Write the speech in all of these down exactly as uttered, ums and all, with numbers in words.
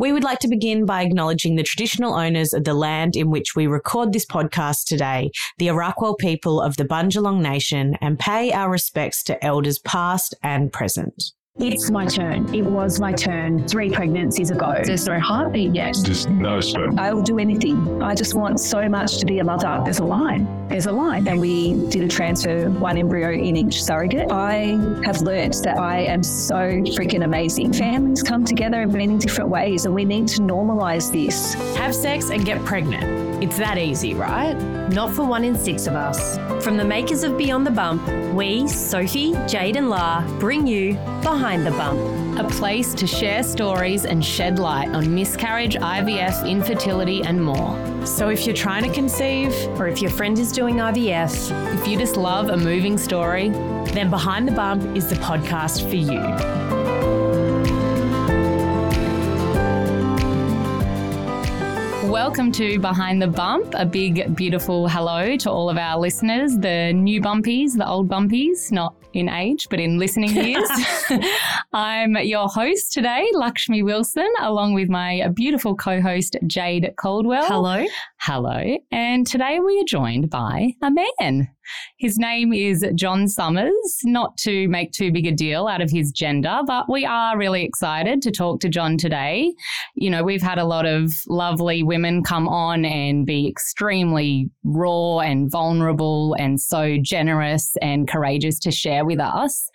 We would like to begin by acknowledging the traditional owners of the land in which we record this podcast today, the Arakwal people of the Bunjalung Nation, and pay our respects to elders past and present. It's my turn. It was my turn three pregnancies ago. There's no heartbeat yet. Just no sperm. I'll do anything. I just want so much to be a mother. There's a line. There's a line. And we did a transfer, one embryo in each surrogate. I have learnt that I am so freaking amazing. Families come together in many different ways and we need to normalise this. Have sex and get pregnant. It's that easy, right? Not for one in six of us. From the makers of Beyond the Bump, we, Sophie, Jade and La, bring you Behind the Bump, a place to share stories and shed light on miscarriage, I V F, infertility and more. So if you're trying to conceive, or if your friend is doing I V F, if you just love a moving story, then Behind the Bump is the podcast for you. Welcome to Behind the Bump. A big, beautiful hello to all of our listeners, the new bumpies, the old bumpies, not in age, but in listening years. I'm your host today, Lakshmi Wilson, along with my beautiful co-host, Jade Caldwell. Hello. Hello. And today we are joined by a man. His name is Jon Summers, not to make too big a deal out of his gender, but we are really excited to talk to Jon today. You know, we've had a lot of lovely women come on and be extremely raw and vulnerable and so generous and courageous to share with us.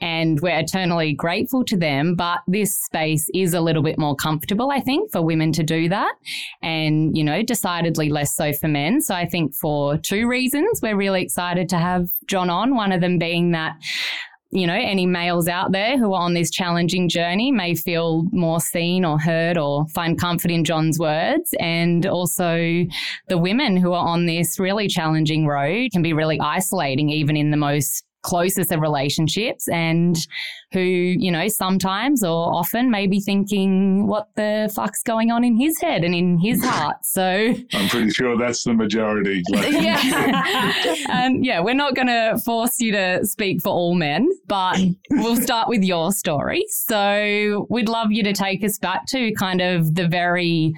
And we're eternally grateful to them, but this space is a little bit more comfortable, I think, for women to do that and, you know, decidedly less so for men. So I think for two reasons, we're really excited to have Jon on, one of them being that, you know, any males out there who are on this challenging journey may feel more seen or heard or find comfort in Jon's words. And also the women who are on this really challenging road can be really isolating, even in the most closest of relationships, and who, you know, sometimes or often may be thinking, what the fuck's going on in his head and in his heart? So I'm pretty sure that's the majority. Like. Yeah. And yeah, we're not going to force you to speak for all men, but we'll start with your story. So we'd love you to take us back to kind of the very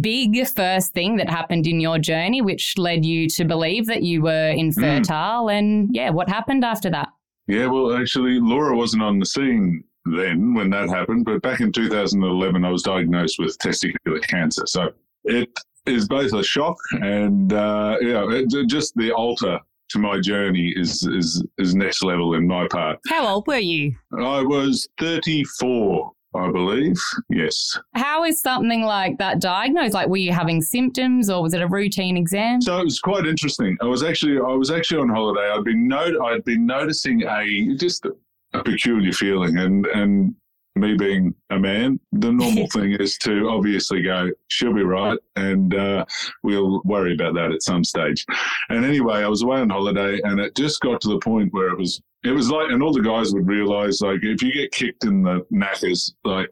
big first thing that happened in your journey, which led you to believe that you were infertile. Mm. And yeah, what happened after that? Yeah, well, actually, Laura wasn't on the scene then when that happened, but back in two thousand eleven, I was diagnosed with testicular cancer. So it is both a shock and, uh, yeah, it, just the altar to my journey is, is, is next level in my part. How old were you? I was thirty-four. I believe, yes. How is something like that diagnosed? Like, were you having symptoms, or was it a routine exam? So it was quite interesting. I was actually, I was actually on holiday. I'd been no, I'd been noticing a just a peculiar feeling, and and me being a man, the normal thing is to obviously go, she'll be right, and uh, we'll worry about that at some stage. And anyway, I was away on holiday, and it just got to the point where it was. It was like, and all the guys would realise, like, if you get kicked in the knackers, like,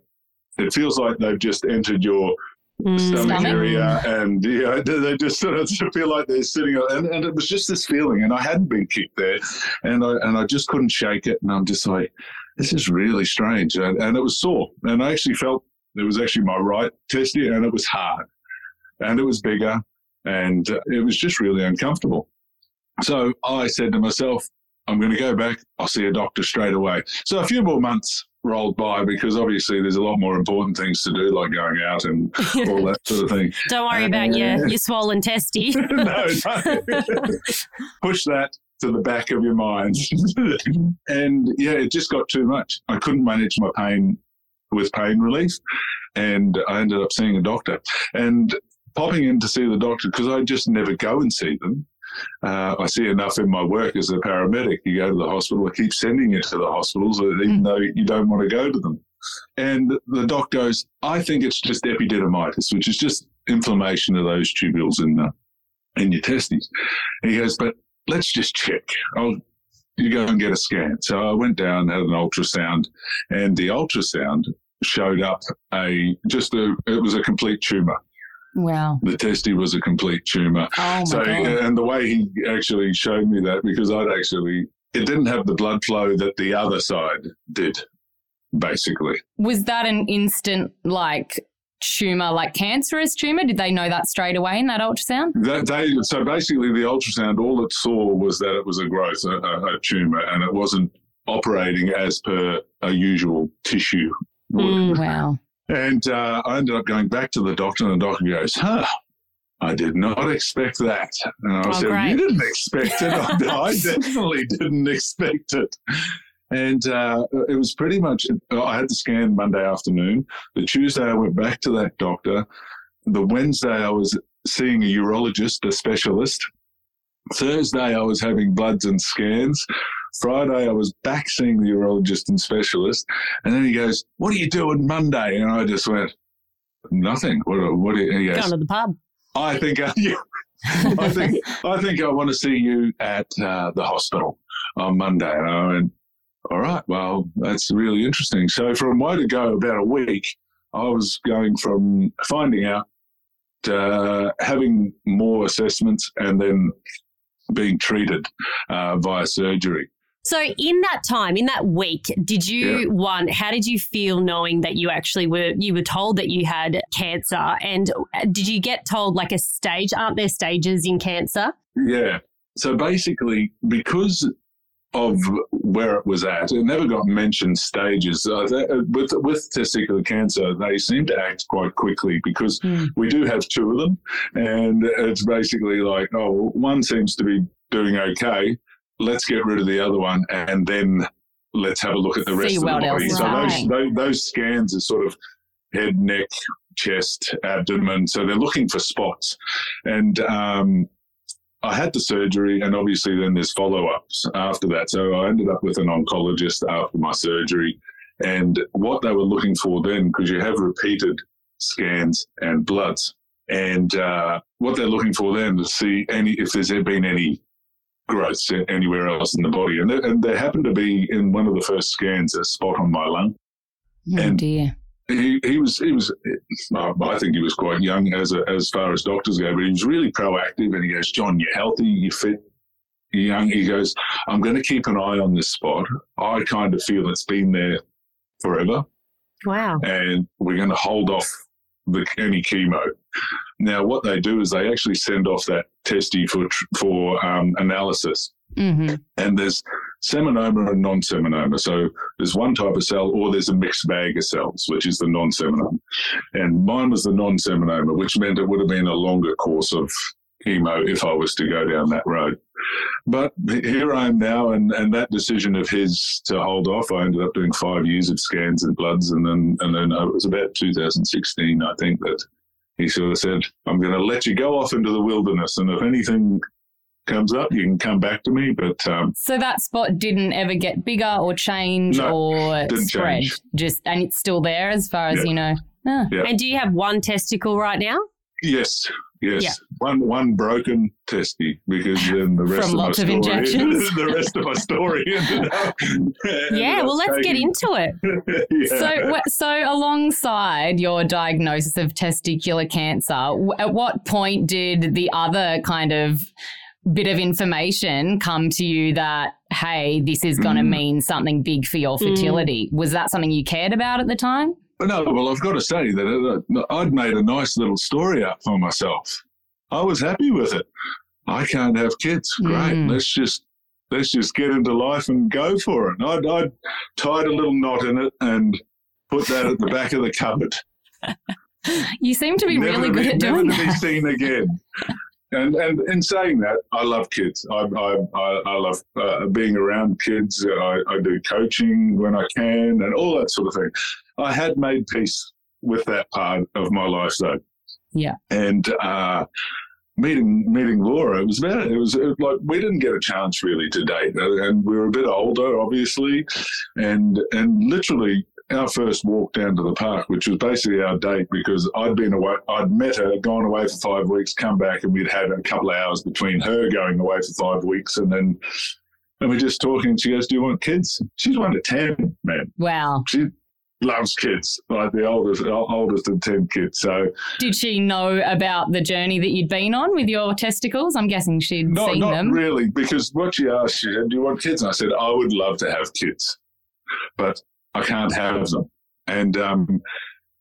it feels like they've just entered your mm, stomach, stomach area, and you know, they just sort of feel like they're sitting, and, and it was just this feeling, and I hadn't been kicked there, and I and I just couldn't shake it, and I'm just like, this is really strange, and, and it was sore, and I actually felt it was actually my right testy, and it was hard, and it was bigger, and it was just really uncomfortable. So I said to myself, I'm going to go back. I'll see a doctor straight away. So a few more months rolled by because obviously there's a lot more important things to do, like going out and all that sort of thing. Don't worry and, about your, your swollen testy. no, no. Push that to the back of your mind. And, yeah, it just got too much. I couldn't manage my pain with pain relief, and I ended up seeing a doctor. And popping in to see the doctor, because I just never go and see them, Uh, I see enough in my work as a paramedic. You go to the hospital, I keep sending you to the hospitals, even mm. though you don't want to go to them. And the doc goes, I think it's just epididymitis, which is just inflammation of those tubules in the, in your testes. And he goes, but let's just check. I'll, you go and get a scan. So I went down, had an ultrasound, and the ultrasound showed up a just a, it was a complete tumour. Wow. The testy was a complete tumour. Oh, so, and the way he actually showed me that, because I'd actually, it didn't have the blood flow that the other side did, basically. Was that an instant, like, tumour, like cancerous tumour? Did they know that straight away in that ultrasound? That they, so basically the ultrasound, all it saw was that it was a growth, a, a tumour, and it wasn't operating as per a usual tissue would. Mm, wow. And uh, I ended up going back to the doctor, and the doctor goes, huh, I did not expect that. And I oh, said, great. You didn't expect it. I, I definitely didn't expect it. And uh, it was pretty much, I had the scan Monday afternoon. The Tuesday I went back to that doctor. The Wednesday I was seeing a urologist, a specialist. Thursday I was having bloods and scans. Friday I was back seeing the urologist and specialist. And then he goes, what are you doing Monday? And I just went, nothing. What, what are you? Going to the pub. I think uh, yeah, I think I think I want to see you at uh, the hospital on Monday. And I went, all right, well, that's really interesting. So from where to go about a week, I was going from finding out to uh, having more assessments and then being treated uh, via surgery. So in that time, in that week, did you, yeah. one, how did you feel knowing that you actually were, you were told that you had cancer? And did you get told like a stage? Aren't there stages in cancer? Yeah. So basically, because of where it was at, it never got mentioned stages. Uh, that, uh, with, with testicular cancer, they seem to act quite quickly because mm. we do have two of them. And it's basically like, oh, one seems to be doing okay. Let's get rid of the other one and then let's have a look at the rest of the body. So those, those those scans are sort of head, neck, chest, abdomen. So they're looking for spots. And um, I had the surgery and obviously then there's follow-ups after that. So I ended up with an oncologist after my surgery. And what they were looking for then, because you have repeated scans and bloods, and uh, what they're looking for then to see any if there's been any growth anywhere else in the body. And there, and there happened to be in one of the first scans a spot on my lung. Oh, and dear. He, he was, he was. I think he was quite young as a, as far as doctors go, but he was really proactive and he goes, John, you're healthy, you're fit, you're young. He goes, I'm going to keep an eye on this spot. I kind of feel it's been there forever. Wow. And we're going to hold off the any chemo. Now, what they do is they actually send off that testy for for um, analysis. Mm-hmm. And there's seminoma and non-seminoma. So there's one type of cell or there's a mixed bag of cells, which is the non-seminoma. And mine was the non-seminoma, which meant it would have been a longer course of chemo if I was to go down that road. But here I am now, and, and that decision of his to hold off, I ended up doing five years of scans and bloods, and then and then it was about two thousand sixteen, I think, that he sort of said, I'm going to let you go off into the wilderness, and if anything comes up, you can come back to me. But um, so that spot didn't ever get bigger or change no, or spread, change. Just and it's still there as far as yeah. you know. Oh. Yeah. And do you have one testicle right now? Yes. Yes, yeah. one one broken testy because then the rest from of lots my story, of injections. The rest of my story. Ended up, ended yeah, well, let's taking... get into it. yeah. So, so alongside your diagnosis of testicular cancer, at what point did the other kind of bit of information come to you that, hey, this is going to mm. mean something big for your fertility? Mm. Was that something you cared about at the time? No, well, I've got to say that I'd made a nice little story up for myself. I was happy with it. I can't have kids. Great. Mm. Let's just let's just get into life and go for it. I'd, I'd tied a little knot in it and put that at the back of the cupboard. You seem to be never really to good be, at doing never that. Never to be seen again. And and in saying that, I love kids. I I I love uh, being around kids. I, I do coaching when I can and all that sort of thing. I had made peace with that part of my life, though. Yeah. And uh, meeting meeting Laura, it was about it was, it was like we didn't get a chance really to date, and we were a bit older, obviously, and and literally. Our first walk down to the park, which was basically our date, because I'd been away, I'd met her, gone away for five weeks, come back, and we'd had a couple of hours between her going away for five weeks, and then and we're just talking. And she goes, "Do you want kids?" She's one to ten, man. Wow, she loves kids, like the oldest, oldest of ten kids. So, did she know about the journey that you'd been on with your testicles? I'm guessing she'd not, seen not them. Not really, because what she asked, she said, "Do you want kids?" And I said, "I would love to have kids, but." I can't have them. And um,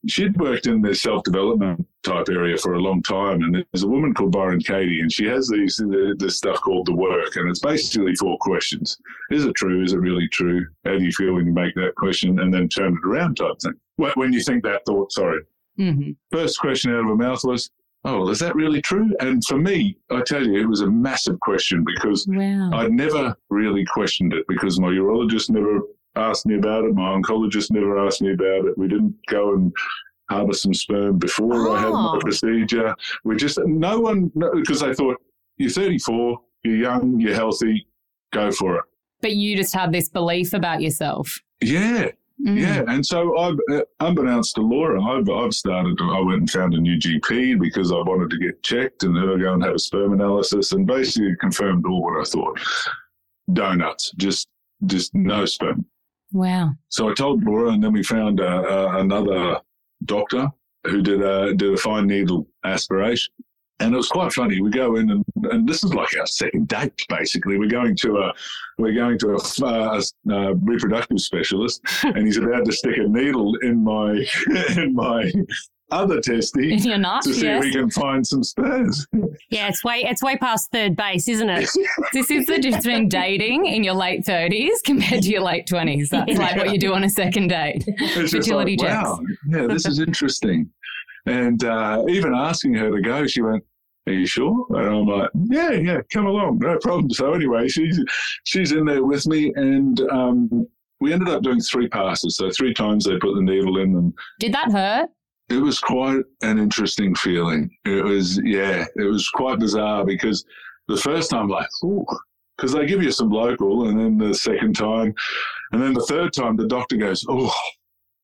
she'd worked in the self-development type area for a long time, and there's a woman called Byron Katie, and she has these this stuff called The Work, and it's basically four questions. Is it true? Is it really true? How do you feel when you make that question? And then turn it around type thing. When you think that thought, sorry. Mm-hmm. First question out of her mouth was, oh, well, is that really true? And for me, I tell you, it was a massive question because wow. I'd never really questioned it because my urologist never asked me about it. My oncologist never asked me about it. We didn't go and harvest some sperm before oh. I had my procedure. We just, no one, because no, they thought, you're thirty-four, you're young, you're healthy, go for it. But you just had this belief about yourself. Yeah. Mm. Yeah, and so I've, unbeknownst to Laura, I've, I've started, I went and found a new G P because I wanted to get checked and then I go and have a sperm analysis and basically confirmed all what I thought. Donuts, just just no sperm. Wow. So I told Laura and then we found uh, uh, another doctor who did a, did a fine needle aspiration. And it was quite funny. We go in, and, and this is like our second date, basically. We're going to a, we're going to a, uh, a reproductive specialist, and he's about to stick a needle in my in my other testy You're not, to see yes. if we can find some spurs. Yeah, it's way it's way past third base, isn't it? This is the difference between dating in your late thirties compared to your late twenties. That's yeah. like what you do on a second date. It's fertility like, checks. Wow, yeah, this is interesting. And uh, even asking her to go, she went, are you sure? And I'm like, yeah, yeah, come along, no problem. So anyway, she's she's in there with me, and um, we ended up doing three passes. So three times they put the needle in them. Did that hurt? It was quite an interesting feeling. It was, yeah, it was quite bizarre because the first time, like, ooh, because they give you some local, and then the second time, and then the third time, the doctor goes, oh,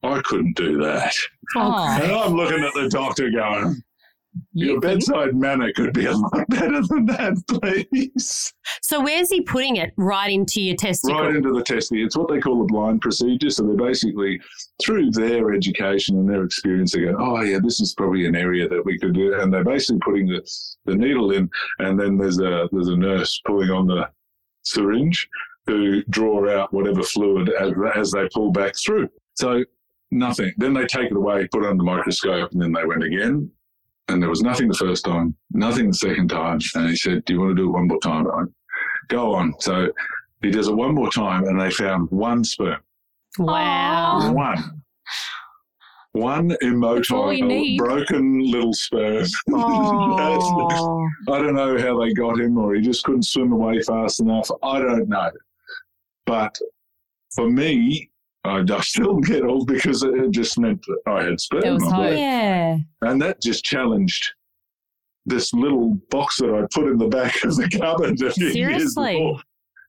I couldn't do that. Oh. And I'm looking at the doctor going, your you bedside manner could be a lot better than that, please. So where's he putting it? Right into your testicle? Right into the testicle. It's what they call a blind procedure. So they're basically, through their education and their experience, they go, oh, yeah, this is probably an area that we could do. And they're basically putting the, the needle in, and then there's a there's a nurse pulling on the syringe to draw out whatever fluid as, as they pull back through. So nothing. Then they take it away, put it under the microscope, and then they went again. And there was nothing the first time, nothing the second time. And he said, do you want to do it one more time? I went, go on. So he does it one more time, and they found one sperm. Wow. One. One immotile, broken little sperm. Oh. I don't know how they got him, or he just couldn't swim away fast enough. I don't know. But for me, I still get old because it just meant that I had sperm. It was hard. Yeah. And that just challenged this little box that I put in the back of the cupboard a few years before.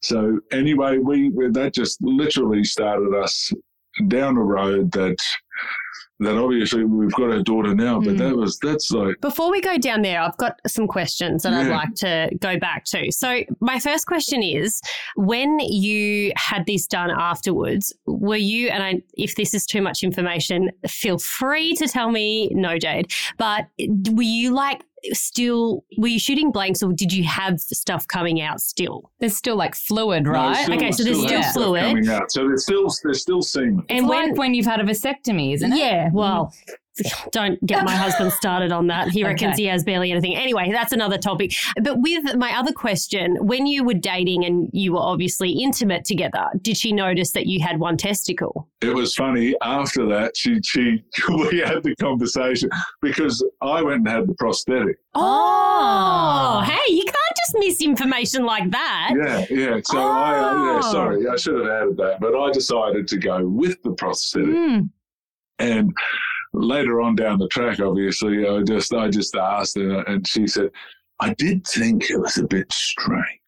So anyway, we that just literally started us down a road that that obviously we've got our daughter now, but mm. that was that's like. Before we go down there, I've got some questions that yeah. I'd like to go back to. So my first question is, when you had this done afterwards, were you, and I, if this is too much information, feel free to tell me, no, Jade, but were you like still, were you shooting blanks or did you have stuff coming out still? There's still like fluid, right? No, still, okay, so there's still, still fluid. Coming out. So there's still, there's still semen. And it's when like when you've had a vasectomy, isn't it? Yeah, well, don't get my husband started on that. He reckons okay. he has barely anything. Anyway, that's another topic. But with my other question, when you were dating and you were obviously intimate together, did she notice that you had one testicle? It was funny. After that, she, she we had the conversation because I went and had the prosthetic. Oh, hey, you can't just miss information like that. Yeah, yeah. So oh. I, yeah, sorry, I should have added that. But I decided to go with the prosthetic. Mm. And later on down the track, obviously, I just I just asked her, and she said, I did think it was a bit strange.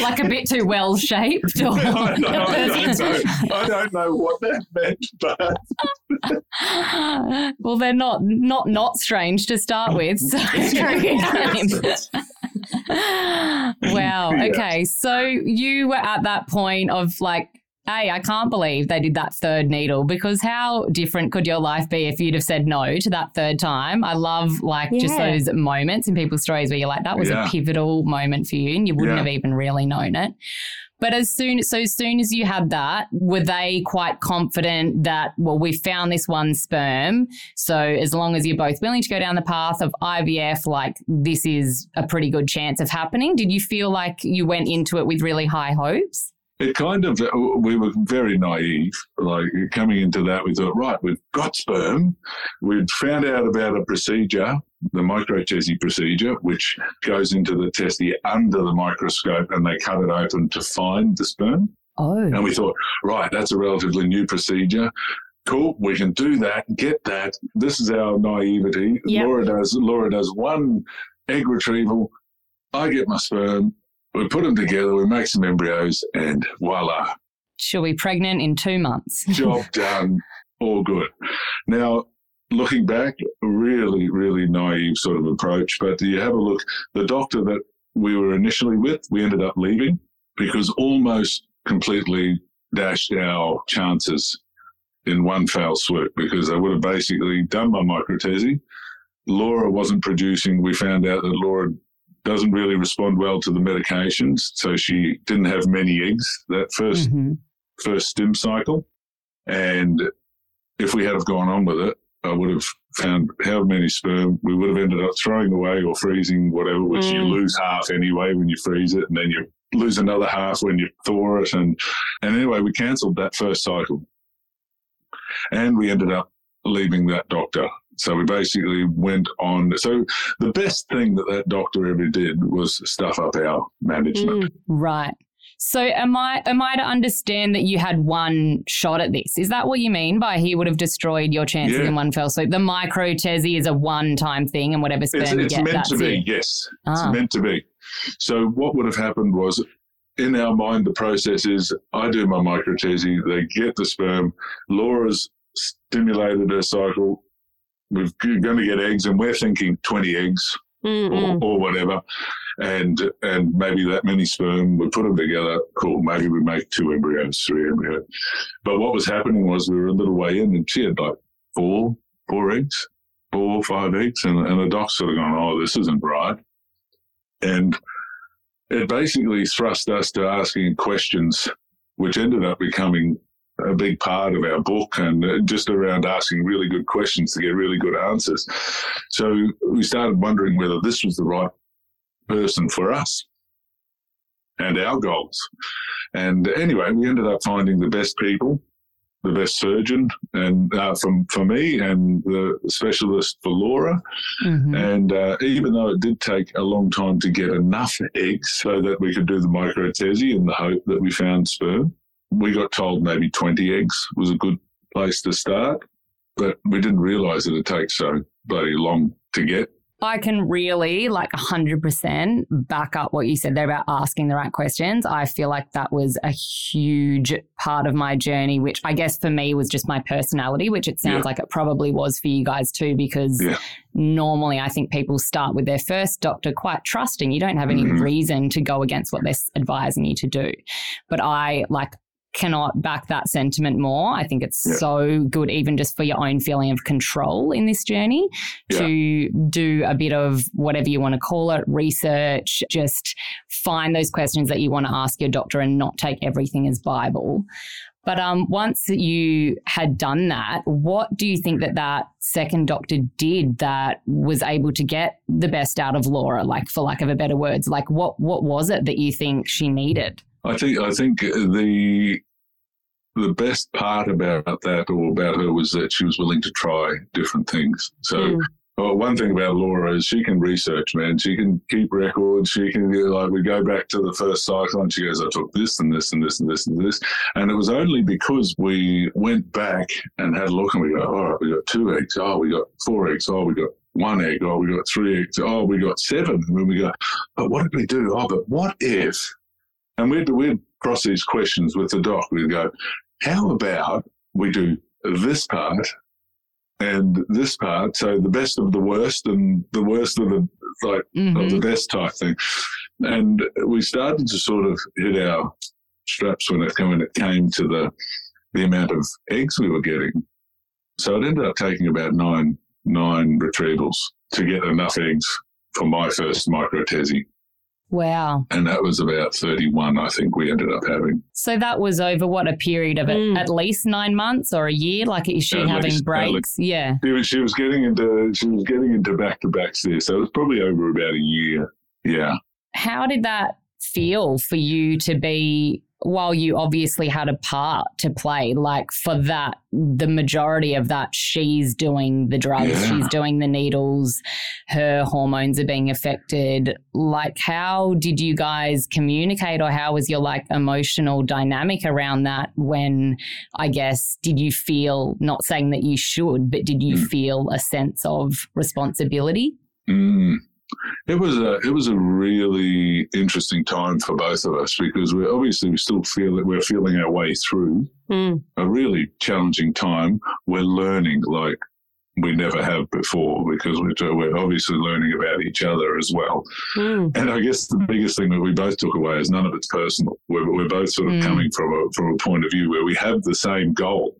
Like a bit too well-shaped? Or I, don't, I, don't I don't know what that meant, but... Well, they're not not not strange to start with. So. Wow, okay. So you were at that point of like, hey, I can't believe they did that third needle, because how different could your life be if you'd have said no to that third time? I love like yeah. just those moments in people's stories where you're like, that was yeah. a pivotal moment for you and you wouldn't yeah. have even really known it. But as soon, so as soon as you had that, were they quite confident that, well, we found this one sperm, so as long as you're both willing to go down the path of I V F, like this is a pretty good chance of happening? Did you feel like you went into it with really high hopes? It kind of, we were very naive, like coming into that, we thought, right, we've got sperm, we've found out about a procedure, the microchesi procedure, which goes into the testy under the microscope and they cut it open to find the sperm. Oh. And we thought, right, that's a relatively new procedure. Cool, we can do that, get that. This is our naivety. Yep. Laura does, Laura does one egg retrieval, I get my sperm. We put them together, we make some embryos, and voila. She'll be pregnant in two months. Job done. All good. Now, looking back, really, really naive sort of approach. But you have a look. The doctor that we were initially with, we ended up leaving because almost completely dashed our chances in one foul swoop because they would have basically done my microtesi. Laura wasn't producing. We found out that Laura doesn't really respond well to the medications, so she didn't have many eggs that first mm-hmm. first stim cycle. And if we had have gone on with it, I would have found how many sperm we would have ended up throwing away or freezing, whatever, which mm. you lose half anyway when you freeze it, and then you lose another half when you thaw it. And, and anyway, we cancelled that first cycle. And we ended up leaving that doctor. So we basically went on. So the best thing that that doctor ever did was stuff up our management. Mm, right. So am I am I to understand that you had one shot at this? Is that what you mean by he would have destroyed your chances yeah. in one fell swoop? The microtesi is a one-time thing and whatever sperm it's, you it's get, that's it. It's meant to be, yes. Ah. It's meant to be. So what would have happened was, in our mind, the process is I do my microtesi, they get the sperm, Laura's stimulated her cycle, we're going to get eggs, and we're thinking twenty eggs or, or whatever, and and maybe that many sperm. We put them together. Cool. Maybe we make two embryos, three embryos. But what was happening was we were a little way in, and she had like four, four eggs, four or five eggs, and, and the doc's sort of going, oh, this isn't right. And it basically thrust us to asking questions, which ended up becoming a big part of our book, and just around asking really good questions to get really good answers. So we started wondering whether this was the right person for us and our goals. And anyway, we ended up finding the best people, the best surgeon, and uh, from for me, and the specialist for Laura. Mm-hmm. And uh, even though it did take a long time to get enough eggs so that we could do the microtesi in the hope that we found sperm, we got told maybe twenty eggs was a good place to start, but we didn't realise that it takes so bloody long to get. I can really, like, one hundred percent back up what you said there about asking the right questions. I feel like that was a huge part of my journey, which I guess for me was just my personality, which it sounds yeah. like it probably was for you guys too, because yeah. normally I think people start with their first doctor quite trusting. You don't have any mm-hmm. reason to go against what they're advising you to do. But I, like, cannot back that sentiment more. I think it's yeah. so good, even just for your own feeling of control in this journey, yeah. to do a bit of whatever you want to call it, research, just find those questions that you want to ask your doctor and not take everything as Bible. But um, once you had done that, what do you think that that second doctor did that was able to get the best out of Laura, like, for lack of a better words? Like, what what was it that you think she needed? I think I think the the best part about that or about her was that she was willing to try different things. So mm. well, one thing about Laura is she can research, man. She can keep records. She can, like, we go back to the first cycle and she goes, I took this and this and this and this and this. And it was only because we went back and had a look and we go, all right, we got two eggs. Oh, we got four eggs. Oh, we got one egg. Oh, we got three eggs. Oh, we got seven. And we go, but what did we do? Oh, but what if... And we'd, we'd cross these questions with the doc. We'd go, how about we do this part and this part? So the best of the worst and the worst of the, like, mm-hmm. of the best type thing. And we started to sort of hit our straps when it, when it came to the the amount of eggs we were getting. So it ended up taking about nine nine retrievals to get enough eggs for my first microtesi. Wow. And that was about thirty-one, I think, we ended up having. So that was over, what, a period of mm. at least nine months or a year? Like, is she at having least, breaks? Yeah. She was getting into she was getting into back-to-backs there. So it was probably over about a year. Yeah. How did that feel for you to be, while you obviously had a part to play, like for that, the majority of that, she's doing the drugs, yeah. she's doing the needles, her hormones are being affected. Like, how did you guys communicate, or how was your like emotional dynamic around that when, I guess, did you feel, not saying that you should, but did you mm. feel a sense of responsibility? Mm. It was a it was a really interesting time for both of us, because we obviously we still feel that we're feeling our way through mm. a really challenging time. We're learning like we never have before, because we're, we're obviously learning about each other as well. Mm. And I guess the biggest thing that we both took away is none of it's personal. We're, we're both sort of mm. coming from a from a point of view where we have the same goal.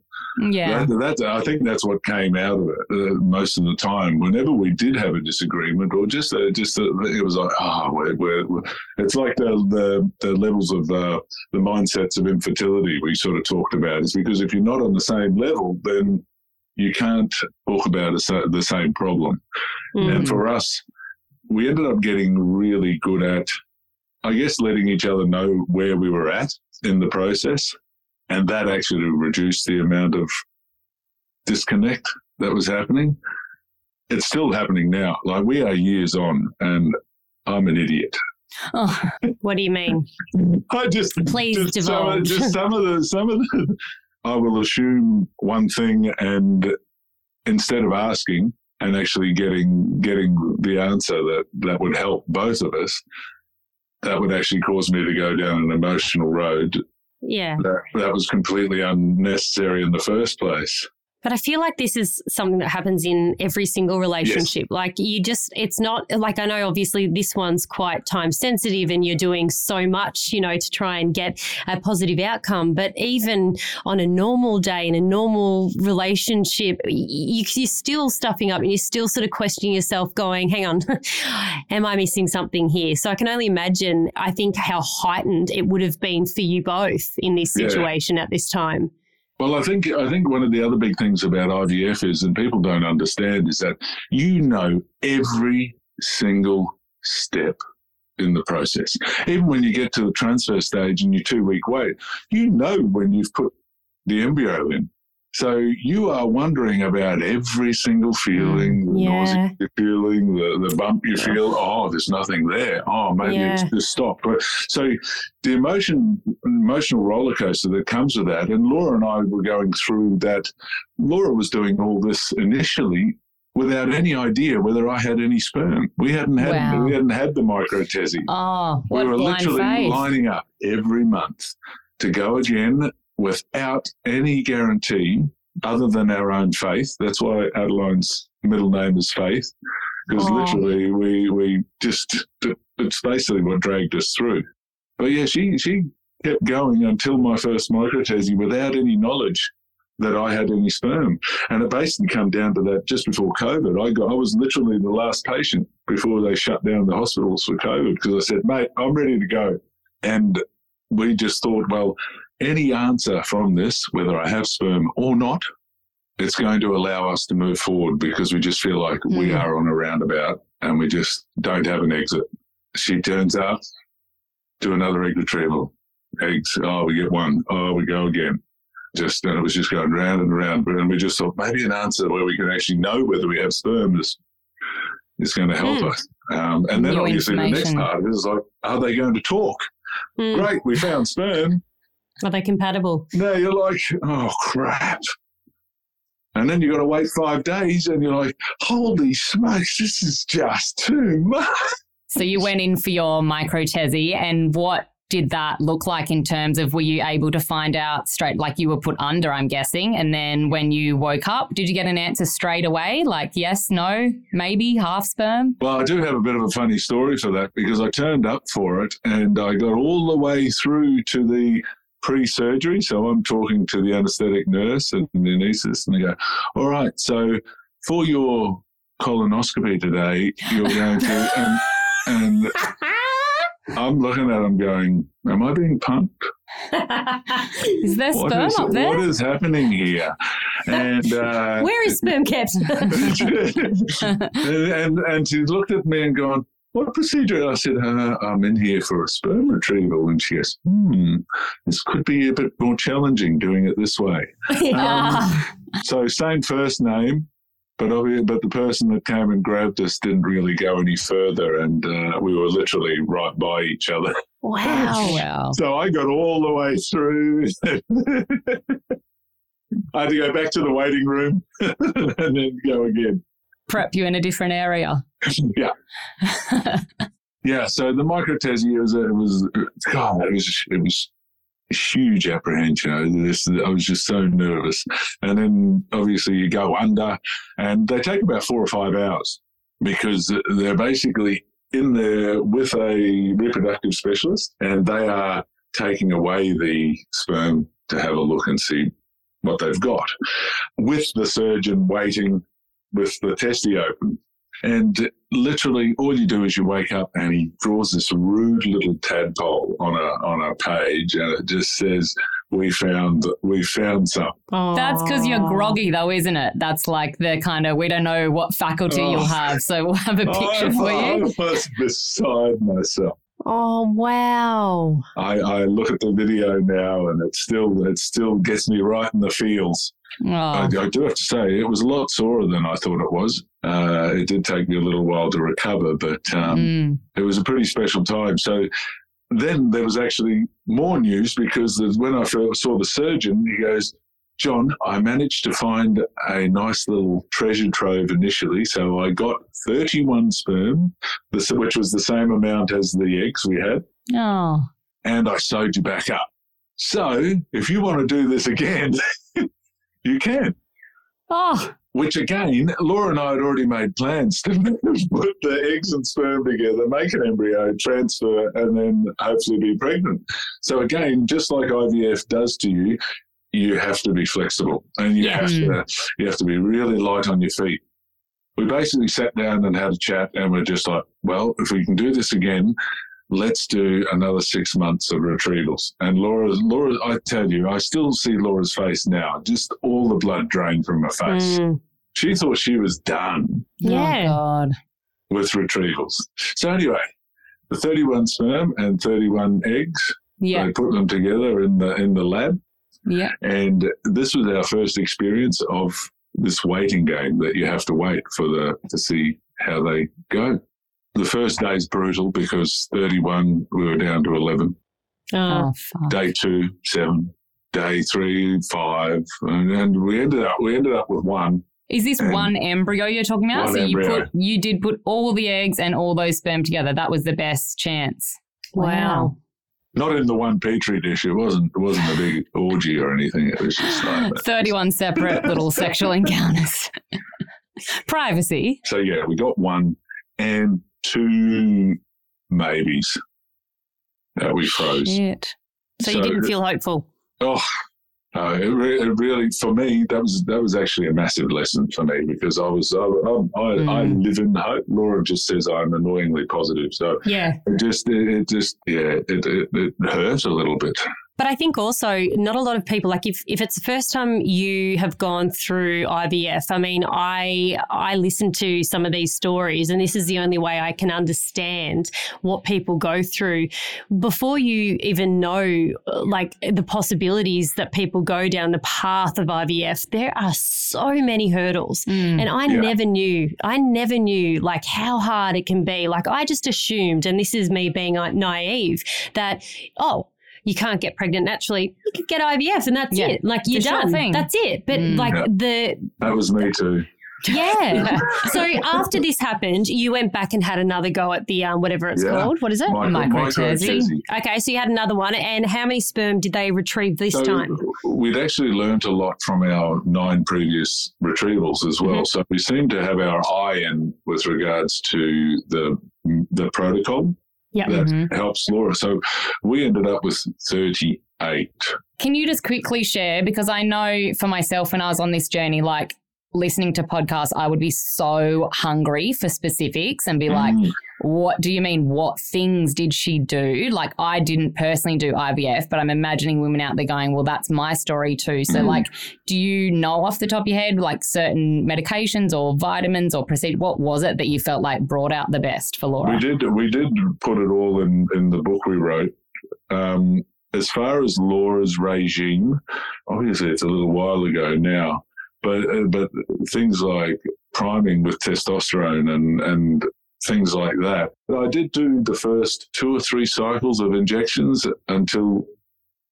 Yeah, that, that's, I think that's what came out of it uh, most of the time. Whenever we did have a disagreement, or just uh, just uh, it was like, ah, oh, we're, we're, we're. It's like the the, the levels of uh, the mindsets of infertility we sort of talked about. It's because if you're not on the same level, then you can't talk about a, the same problem. Mm. And for us, we ended up getting really good at, I guess, letting each other know where we were at in the process. And that actually reduced the amount of disconnect that was happening. It's still happening now. Like, we are years on, and I'm an idiot. Oh, what do you mean? I just please just divulge. Some, just some of the some of the. I will assume one thing, and instead of asking and actually getting getting the answer that, that would help both of us, that would actually cause me to go down an emotional road. Yeah. That, that was completely unnecessary in the first place. But I feel like this is something that happens in every single relationship. Yes. Like, you just, it's not like, I know obviously this one's quite time sensitive and you're doing so much, you know, to try and get a positive outcome. But even on a normal day in a normal relationship, you, you're still stuffing up and you're still sort of questioning yourself going, hang on, am I missing something here? So I can only imagine, I think, how heightened it would have been for you both in this situation yeah. at this time. Well, I think I think one of the other big things about I V F is, and people don't understand, is that you know every single step in the process. Even when you get to the transfer stage and your two-week wait, you know when you've put the embryo in. So you are wondering about every single feeling, the yeah. nausea you're feeling, the, the bump you yeah. feel. Oh, there's nothing there. Oh, maybe yeah. it's just stopped. So the emotion, emotional roller coaster that comes with that, and Laura and I were going through that. Laura was doing all this initially without any idea whether I had any sperm. We hadn't had wow. we hadn't had the microtesi. Oh, what we were literally face. lining up every month to go again, without any guarantee other than our own faith. That's why Adeline's middle name is Faith, because oh. literally we we just, it's basically what dragged us through. But yeah, she she kept going until my first microtesi without any knowledge that I had any sperm. And it basically come down to that just before COVID. I got I was literally the last patient before they shut down the hospitals for COVID, because I said, mate, I'm ready to go. And we just thought, well, any answer from this, whether I have sperm or not, it's going to allow us to move forward, because we just feel like mm. we are on a roundabout and we just don't have an exit. She turns up, do another egg retrieval. Eggs, oh, we get one. Oh, we go again. Just and it was just going round and round. And we just thought maybe an answer where we can actually know whether we have sperm is, is going to help mm. us. Um, and then New obviously the next part is like, are they going to talk? Mm. Great, we found sperm. Are they compatible? No, you're like, oh, crap. And then you've got to wait five days and you're like, holy smokes, this is just too much. So you went in for your microtesi, and what did that look like in terms of, were you able to find out straight, like you were put under, I'm guessing, and then when you woke up, did you get an answer straight away, like yes, no, maybe, half sperm? Well, I do have a bit of a funny story for that, because I turned up for it and I got all the way through to the pre-surgery, so I'm talking to the anaesthetic nurse and the anaesthetist, and they go, all right, so for your colonoscopy today, you're going to, and, and I'm looking at him going, am I being punked? Is there what sperm is, up there? What is happening here? And uh, where is sperm kept? and, and, and she looked at me and gone, what procedure? I said, uh, I'm in here for a sperm retrieval. And she goes, hmm, this could be a bit more challenging doing it this way. Yeah. Um, so same first name. But obviously, but the person that came and grabbed us didn't really go any further, and uh, we were literally right by each other. Wow! Wow! So I got all the way through. I had to go back to the waiting room and then go again. Prep you in a different area. Yeah. Yeah. So the microtesia was it was God, it was it was. huge apprehension. This, I was just so nervous. And then obviously you go under, and they take about four or five hours because they're basically in there with a reproductive specialist, and they are taking away the sperm to have a look and see what they've got, with the surgeon waiting with the testy open. And literally all you do is you wake up and he draws this rude little tadpole on a on a page, and it just says, we found we found some. Aww. That's because you're groggy though, isn't it? That's like the kind of, we don't know what faculty oh. you'll have, so we'll have a picture I, for you. I was beside myself. Oh, wow. I, I look at the video now and it still it still gets me right in the feels. Oh. I, I do have to say, it was a lot sorer than I thought it was. Uh, it did take me a little while to recover, but um, mm. it was a pretty special time. So then there was actually more news, because when I saw the surgeon, he goes, John, I managed to find a nice little treasure trove initially. So I got thirty-one sperm, which was the same amount as the eggs we had. Oh. And I sewed you back up. So if you want to do this again, you can. Oh. Which again, Laura and I had already made plans to put the eggs and sperm together, make an embryo, transfer, and then hopefully be pregnant. So again, just like I V F does to you, you have to be flexible, and you yeah. have to you have to be really light on your feet. We basically sat down and had a chat, and we're just like, well, if we can do this again, let's do another six months of retrievals. And Laura, Laura, I tell you, I still see Laura's face now, just all the blood drained from her face. Mm. She thought she was done. Yeah. Oh, God. With retrievals. So anyway, the thirty-one sperm and thirty-one eggs, yeah. they put them together in the in the lab. Yeah. And this was our first experience of this waiting game that you have to wait for the to see how they go. The first day's brutal because thirty-one, we were down to eleven. Oh, fuck. Day two, seven. Day three, five. And, and we ended up we ended up with one. Is this one embryo you're talking about? So you put, you did put all the eggs and all those sperm together. That was the best chance. Wow. Wow. Not in the one petri dish. It wasn't. It wasn't a big orgy or anything. It was just like thirty-one separate little sexual encounters. Privacy. So yeah, we got one and two maybes that we froze. Shit. So, so you didn't feel hopeful. Oh, no, it, re- it really for me that was that was actually a massive lesson for me, because I was I I, mm. I live in hope. Laura just says I'm annoyingly positive, so yeah, it just it, it just yeah it, it it hurt a little bit. But I think also not a lot of people, like if, if it's the first time you have gone through I V F. I mean, I I listen to some of these stories, and this is the only way I can understand what people go through before you even know, like the possibilities that people go down the path of I V F. There are so many hurdles, mm, and I yeah. never knew. I never knew like how hard it can be. Like I just assumed, and this is me being naive, that oh. you can't get pregnant naturally. You can get I V F, and that's yeah, it. Like you're done. Sure thing. That's it. But mm. like yeah. the that was me too. Yeah. So after this happened, you went back and had another go at the um, whatever it's yeah. called. What is it? Microtesia. Okay, so you had another one, and how many sperm did they retrieve this so time? We'd actually learned a lot from our nine previous retrievals as well. Mm-hmm. So we seemed to have our eye in with regards to the the protocol. Yep. That mm-hmm. helps Laura. So we ended up with thirty-eight. Can you just quickly share, because I know for myself when I was on this journey, like listening to podcasts, I would be so hungry for specifics and be mm. like, what do you mean? What things did she do? Like, I didn't personally do I V F, but I'm imagining women out there going, well, that's my story too. So mm. like, do you know off the top of your head, like certain medications or vitamins or procedure? What was it that you felt like brought out the best for Laura? We did, we did put it all in, in the book we wrote. Um, as far as Laura's regime, obviously it's a little while ago now, but, uh, but things like priming with testosterone and, and, things like that. I did do the first two or three cycles of injections until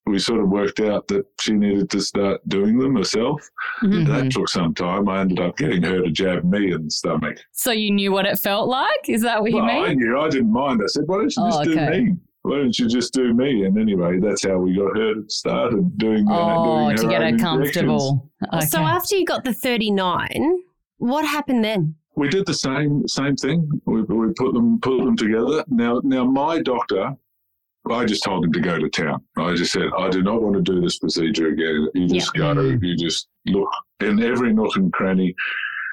we sort of worked out that she needed to start doing them herself. Mm-hmm. That took some time. I ended up getting her to jab me in the stomach. So you knew what it felt like? Is that what well, you mean? I knew. I didn't mind. I said, why don't you just oh, okay. do me? Why don't you just do me? And anyway, that's how we got her started doing that. Oh, doing to her get her comfortable. Okay. So after you got the thirty-nine, what happened then? We did the same same thing. We, we put them put them together. Now now my doctor, I just told him to go to town. I just said, I do not want to do this procedure again. You just yeah. go. You just look in every nook and cranny,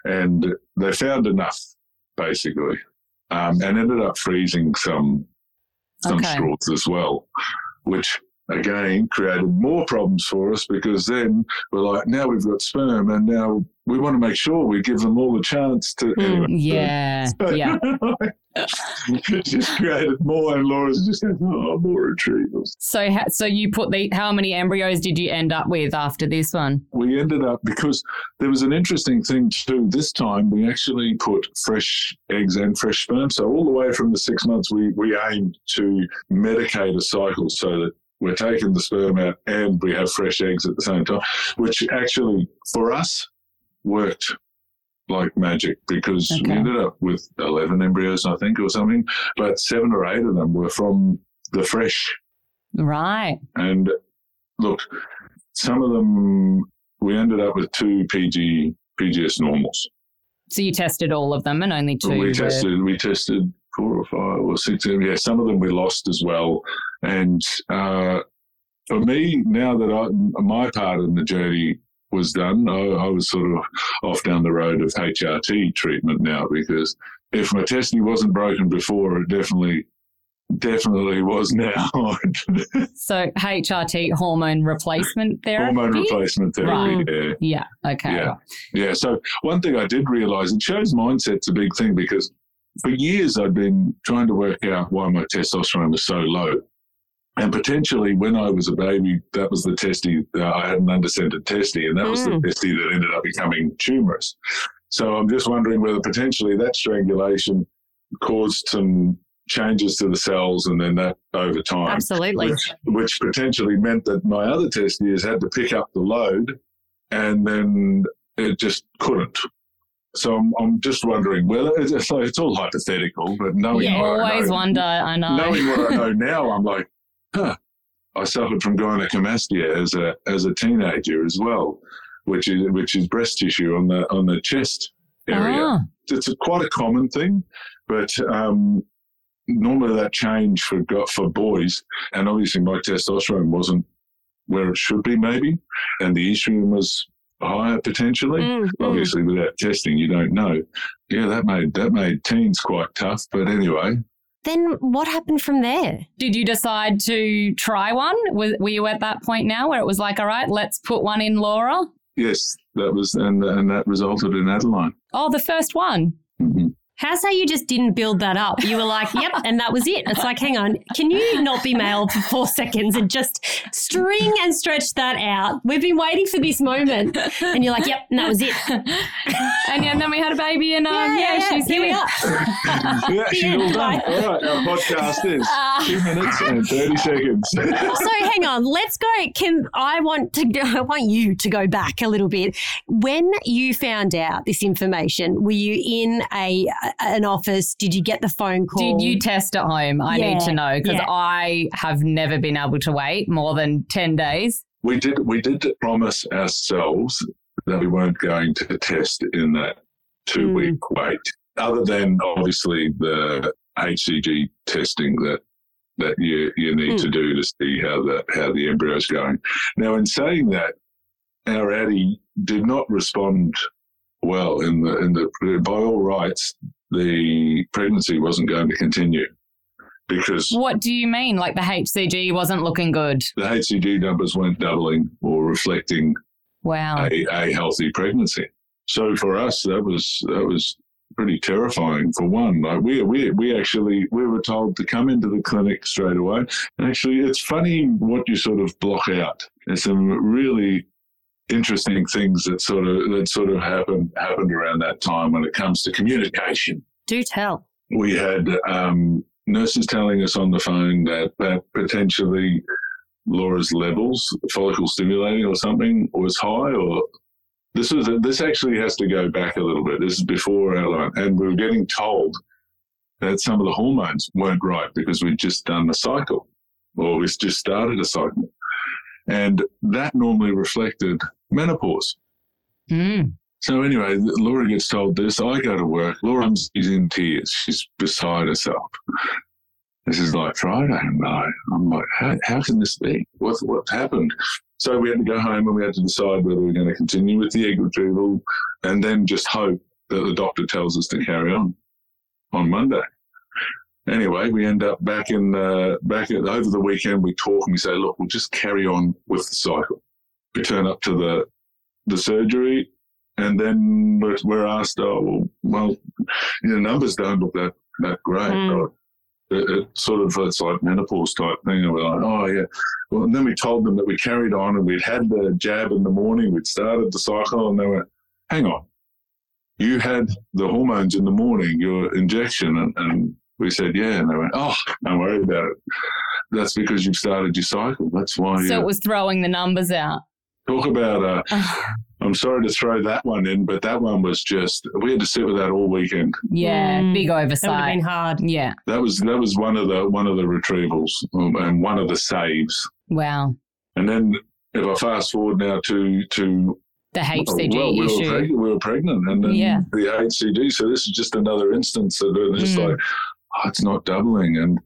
and they found enough basically, um, and ended up freezing some some okay. straws as well, which again created more problems for us, because then we're like, now we've got sperm, and now we want to make sure we give them all the chance to. Anyway. Yeah. So, yeah. It just created more, and Laura's just going, oh, more retrievals. So, ha- so you put the, how many embryos did you end up with after this one? We ended up, because there was an interesting thing too, this time we actually put fresh eggs and fresh sperm. So all the way from the six months, we, we aimed to medicate a cycle so that we're taking the sperm out and we have fresh eggs at the same time, which actually for us worked like magic, because okay. we ended up with eleven embryos, I think, or something, but seven or eight of them were from the fresh. Right. And look, some of them, we ended up with two P G, P G S normals. So you tested all of them and only two? We were... tested, we tested four or five or six. Yeah, some of them we lost as well. And uh, for me, now that I, my part in the journey was done, I, I was sort of off down the road of H R T treatment now, because if my testing wasn't broken before, it definitely, definitely was now. So H R T, hormone replacement therapy? Hormone replacement therapy, right. yeah. Yeah, okay. Yeah. yeah, so one thing I did realise, it shows mindset's a big thing, because for years I'd been trying to work out why my testosterone was so low. And potentially when I was a baby, that was the testy, uh, I had an undescended testy, and that mm. was the testy that ended up becoming tumorous. So I'm just wondering whether potentially that strangulation caused some changes to the cells, and then that over time. Absolutely. Which, which potentially meant that my other testes had to pick up the load, and then it just couldn't. So I'm, I'm just wondering, well, it's, like, it's all hypothetical, but knowing, yeah, what I always know, wonder, I know. Knowing what I know now, I'm like, huh, I suffered from gynecomastia as a as a teenager as well, which is which is breast tissue on the on the chest area. Ah. It's a, quite a common thing, but um, normally that change for for boys, and obviously my testosterone wasn't where it should be, maybe, and the estrogen was higher potentially. Mm-hmm. Obviously, without testing, you don't know. Yeah, that made that made teens quite tough. But anyway. Then what happened from there? Did you decide to try one? Was, were you at that point now where it was like, all right, let's put one in Laura? Yes, that was, and and that resulted in Adeline. Oh, the first one. Mm-hmm. How's how you just didn't build that up? You were like, yep, and that was it. It's like, hang on, can you not be male for four seconds and just string and stretch that out? We've been waiting for this moment. And you're like, yep, and that was it. And, and then we had a baby, and um, yeah, yeah, yeah, she's here. We are. Yeah, she's all done. All right, our podcast is uh, two minutes and thirty seconds. So hang on, let's go. Can I want to? Go, I want you to go back a little bit. When you found out this information, were you in a an office? Did you get the phone call? Did you test at home? I yeah, need to know, because yeah. I have never been able to wait more than ten days. We did we did promise ourselves that we weren't going to test in that two mm. week wait, other than obviously the H C G testing that that you you need mm. to do to see how the how the embryo's going. Now, in saying that, our Addie did not respond well, in the in the by all rights, the pregnancy wasn't going to continue. Because what do you mean? Like the H C G wasn't looking good? The H C G numbers weren't doubling or reflecting wow. a, a healthy pregnancy. So for us, that was that was pretty terrifying. For one, like we we we actually we were told to come into the clinic straight away. And actually, it's funny what you sort of block out. There's some really interesting things that sort of that sort of happened happened around that time when it comes to communication. Do tell. We had. Um, Nurses telling us on the phone that, that potentially Laura's levels, follicle stimulating or something, was high. Or this was a, this actually has to go back a little bit. This is before Adeline, and we were getting told that some of the hormones weren't right because we'd just done a cycle, or we'd just started a cycle, and that normally reflected menopause. Mm. So anyway, Laura gets told this. I go to work. Laura is in tears. She's beside herself. This is like Friday night. I'm like, how, how can this be? What, what happened? So we had to go home and we had to decide whether we're going to continue with the egg retrieval and then just hope that the doctor tells us to carry on on Monday. Anyway, we end up back in uh, back at, over the weekend. We talk and we say, look, we'll just carry on with the cycle. We turn up to the the surgery. And then we're asked, oh, well, well your numbers don't look that, that great. Mm. It, it sort of, it's like menopause type thing. And we're like, oh, yeah. Well, and then we told them that we carried on and we'd had the jab in the morning, we'd started the cycle, and they went, hang on, you had the hormones in the morning, your injection. And, and we said, yeah. And they went, oh, don't worry about it. That's because you've started your cycle. That's why. So it was throwing the numbers out. Talk about, uh, I'm sorry to throw that one in, but that one was just, we had to sit with that all weekend. Yeah, mm, big oversight. That would have been hard. Yeah. That was that was one of the one of the retrievals um, and one of the saves. Wow. And then if I fast forward now to, to the H C G well, we issue. Were preg- we were pregnant and then yeah. the H C G. So this is just another instance of it. It's mm. like, oh, it's not doubling. And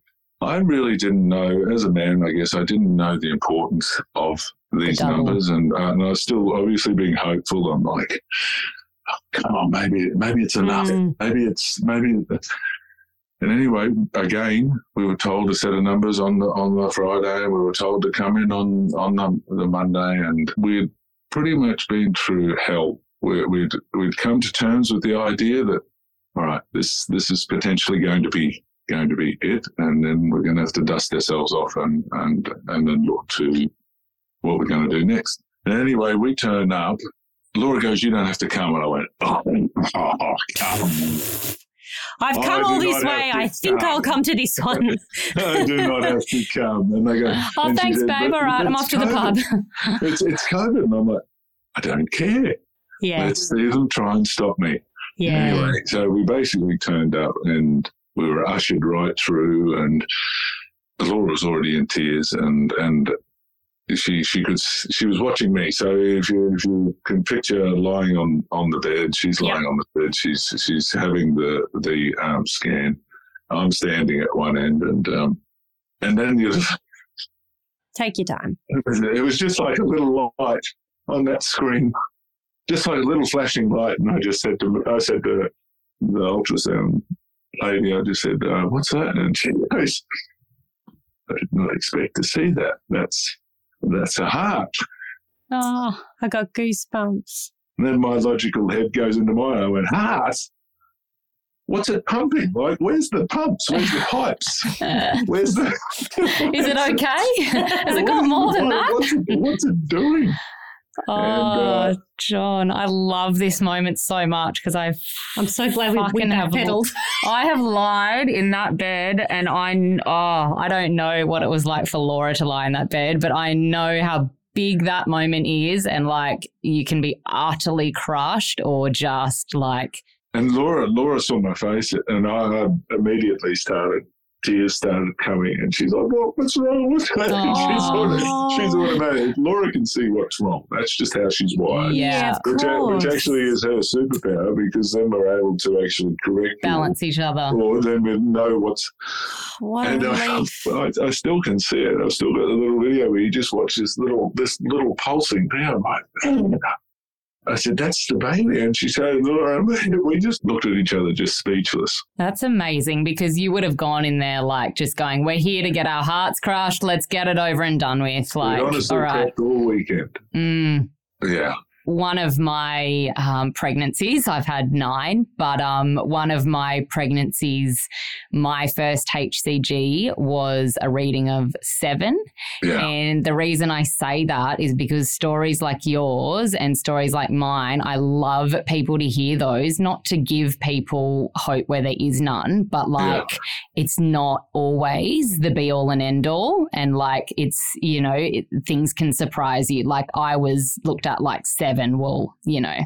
I really didn't know, as a man, I guess, I didn't know the importance of these numbers, and, uh, and I was still obviously being hopeful. I'm like, oh, come on, maybe maybe it's enough. Mm. Maybe it's maybe. And anyway, again, we were told a set of numbers on the on the Friday. We were told to come in on on the, the Monday, and we'd pretty much been through hell. We, we'd we'd come to terms with the idea that, all right, this this is potentially going to be. going to be it, and then we're going to have to dust ourselves off and and and then look to what we're going to do next. And anyway, we turn up. Laura goes, "You don't have to come." And I went, "Oh, oh come!" I've come all this way. I think I'll come to this one. I do not have to come. And they go, "Oh, thanks, babe. All right, I'm off to the pub." It's it's COVID, and I'm like, I don't care. Yeah, let's see them try and stop me. Yeah. Anyway, so we basically turned up and. We were ushered right through, and Laura was already in tears, and and she she could she was watching me. So if you if you can picture her lying on, on the bed, she's lying yeah. on the bed. She's she's having the the um, scan. I'm standing at one end, and um, and then you take your time. It was just like a little light on that screen, just like a little flashing light, and I just said to I said to the ultrasound. Lady, I just said, uh, "What's that?" And she goes, "I did not expect to see that. That's that's a heart." Oh, I got goosebumps. And then my logical head goes into mine. I went, "Heart? What's it pumping? Like, where's the pumps? Where's the pipes? Where's the? Is it okay? Has it got more than that? What's it, what's it doing?" Oh, and, uh, John, I love this moment so much because I've I'm so glad we fucking have pedaled. I have lied in that bed, and I oh I don't know what it was like for Laura to lie in that bed, but I know how big that moment is, and like you can be utterly crushed or just like. And Laura, Laura saw my face, and I immediately started. Tears started coming, and she's like, well, what's wrong with her? Oh. She's, she's automatic. Laura can see what's wrong. That's just how she's wired. Yeah, which, which actually is her superpower, because then we're able to actually correct balance them, each other. Or then we know what's. What and I, I, I still can see it. I've still got the little video where you just watch this little this little pulsing thing. I'm like, I said, that's the baby. And she said, Laura, we just looked at each other, just speechless. That's amazing, because you would have gone in there like just going, we're here to get our hearts crushed. Let's get it over and done with. Like, we honestly all right. All weekend. Mm. Yeah. One of my um, pregnancies, I've had nine, but um, one of my pregnancies, my first H C G was a reading of seven. Yeah. And the reason I say that is because stories like yours and stories like mine, I love people to hear those, not to give people hope where there is none, but like yeah. It's not always the be all and end all. And like it's, you know, it, things can surprise you. Like I was looked at like seven. Well, you know,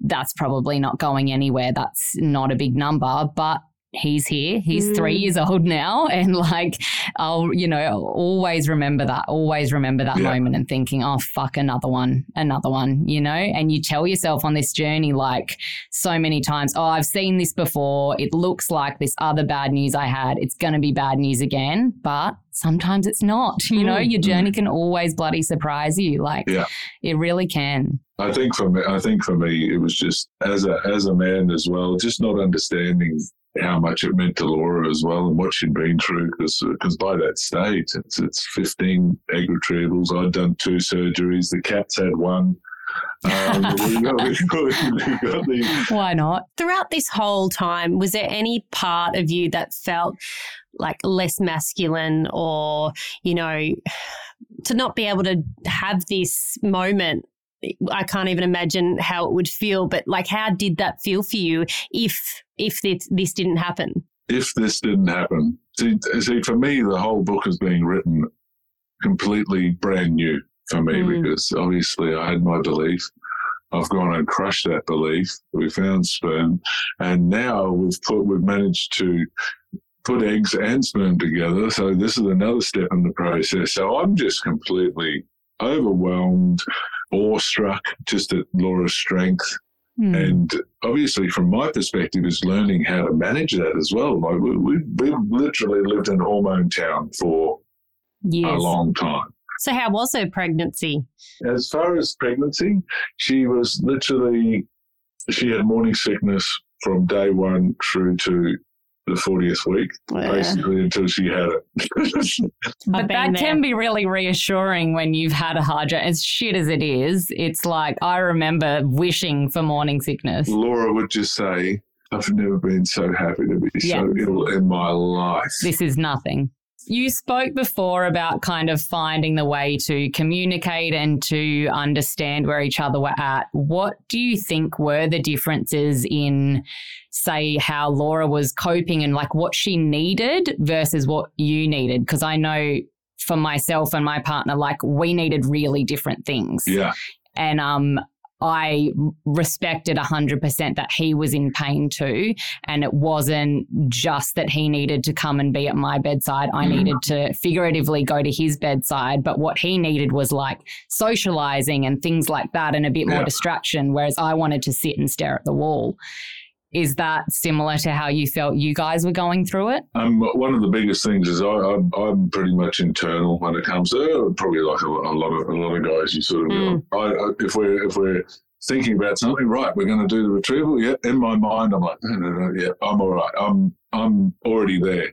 that's probably not going anywhere. That's not a big number, but he's here. He's mm. three years old now. And like, I'll, you know, I'll always remember that, always remember that yeah. moment and thinking, oh, fuck, another one, another one, you know, and you tell yourself on this journey, like so many times, oh, I've seen this before. It looks like this other bad news I had. It's going to be bad news again, but sometimes it's not, you know, your journey can always bloody surprise you. Like yeah. it really can. I think for me, I think for me, it was just as a, as a man as well, just not understanding how much it meant to Laura as well and what she'd been through, because because by that stage, it's, it's fifteen egg retrievals. I'd done two surgeries. The cat's had one. Um, we got, we got, we got the, Why not? Throughout this whole time, was there any part of you that felt like less masculine or, you know, to not be able to have this moment? I can't even imagine how it would feel, but like how did that feel for you if if this, this didn't happen? If this didn't happen. See, see, for me, the whole book is being written completely brand new for me mm. because obviously I had my belief. I've gone and crushed that belief. We found sperm and now we've put, we've managed to put eggs and sperm together. So this is another step in the process. So I'm just completely overwhelmed, awestruck just at Laura's strength. Mm. And obviously from my perspective is learning how to manage that as well. Like we, we've, we've literally lived in Hormone Town for yes. a long time. So how was her pregnancy? As far as pregnancy, she was literally, she had morning sickness from day one through to the fortieth week, yeah. basically until she had it. But that there. Can be really reassuring when you've had a hard job. As shit as it is, it's like I remember wishing for morning sickness. Laura would just say, I've never been so happy to be yeah. so ill in my life. This is nothing. You spoke before about kind of finding the way to communicate and to understand where each other were at. What do you think were the differences in, say, how Laura was coping and like what she needed versus what you needed? Because I know for myself and my partner, like we needed really different things. Yeah. And um, I respected one hundred percent that he was in pain too, and it wasn't just that he needed to come and be at my bedside. I mm. needed to figuratively go to his bedside, but what he needed was like socializing and things like that and a bit more yeah. distraction, whereas I wanted to sit and stare at the wall. Is that similar to how you felt you guys were going through it? Um, one of the biggest things is I, I'm, I'm pretty much internal when it comes to uh, probably like a, a lot of a lot of guys. You sort of mm. I, I, if we're if we're thinking about something, right? We're going to do the retrieval. Yeah, in my mind, I'm like, no, no, no, yeah, I'm all right. I'm I'm already there.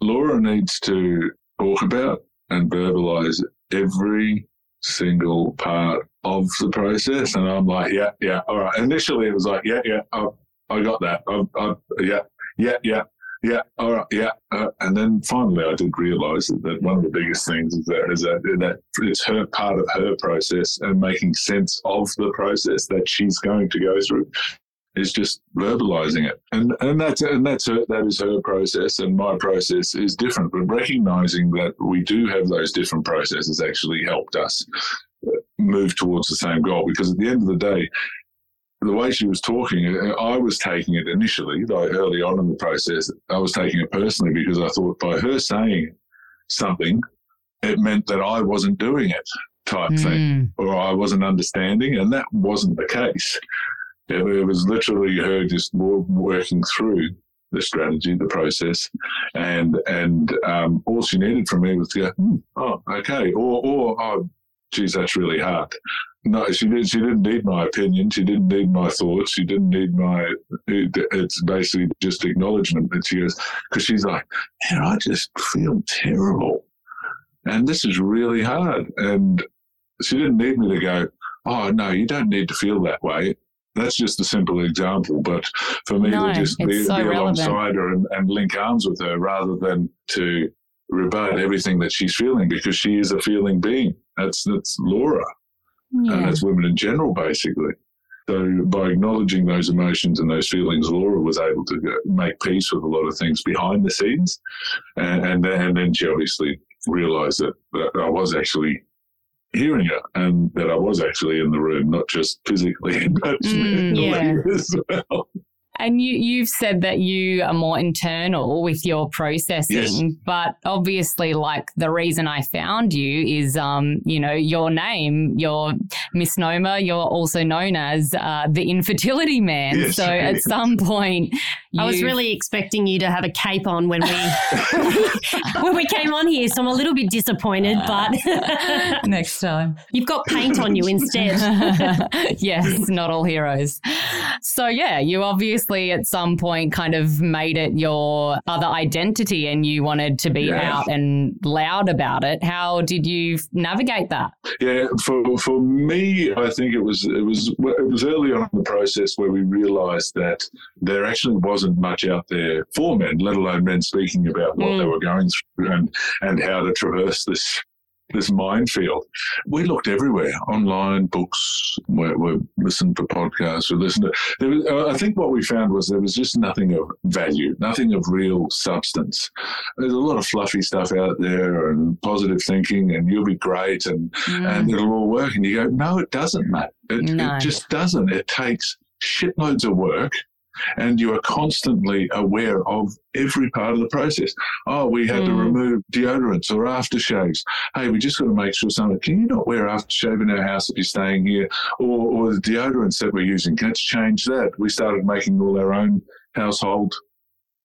Laura needs to talk about and verbalize every single part of the process, and I'm like, yeah, yeah, all right. Initially, it was like, yeah, yeah. Oh, I got that. Um, um, yeah, yeah, yeah, yeah. All right, yeah. Uh, and then finally, I did realise that, that one of the biggest things is that is that, that it's her part of her process and making sense of the process that she's going to go through is just verbalising it, and and that's and that's her that is her process, and my process is different. But recognising that we do have those different processes actually helped us move towards the same goal, because at the end of the day, the way she was talking, I was taking it initially, like early on in the process, I was taking it personally because I thought by her saying something, it meant that I wasn't doing it type mm. thing, or I wasn't understanding, and that wasn't the case. It, it was literally her just working through the strategy, the process, and and um, all she needed from me was to go, hmm, oh, okay, or, or oh, geez, that's really hard. No, she did. She didn't need my opinion. She didn't need my thoughts. She didn't need my. It, it's basically just acknowledgement that she goes, because she's like, man, I just feel terrible, and this is really hard. And she didn't need me to go, oh no, you don't need to feel that way. That's just a simple example, but for me no, to just be, so be alongside her and, and link arms with her rather than to rebut everything that she's feeling, because she is a feeling being. That's that's Laura. Yeah. And that's women in general, basically. So by acknowledging those emotions and those feelings, Laura was able to make peace with a lot of things behind the scenes. And, and, then, and then she obviously realised that, that I was actually hearing her and that I was actually in the room, not just physically, but mm, yeah. as well. And you, you've said that you are more internal with your processing, yes. But obviously, like, the reason I found you is, um, you know, your name, your misnomer, you're also known as uh, the infertility man. Yes. So at some point, you... I was really expecting you to have a cape on when we when we came on here, so I'm a little bit disappointed. But next time, you've got paint on you instead. Yes, not all heroes. So yeah, you obviously. At some point kind of made it your other identity and you wanted to be yeah. out and loud about it. How did you navigate that? Yeah, for for me, I think it was it was it was early on in the process where we realised that there actually wasn't much out there for men, let alone men speaking about what mm. they were going through and, and how to traverse this this minefield. We looked everywhere, online, books, we, we listened to podcasts, we listened to, there was, I think what we found was there was just nothing of value, nothing of real substance. There's a lot of fluffy stuff out there and positive thinking and you'll be great and, mm. and it'll all work. And you go, no, it doesn't, mate. It, no. it just doesn't. It takes shitloads of work. And you are constantly aware of every part of the process. Oh, we had mm. to remove deodorants or aftershaves. Hey, we just got to make sure something. Can you not wear aftershave in our house if you're staying here? Or, or the deodorants that we're using, let's change that. We started making all our own household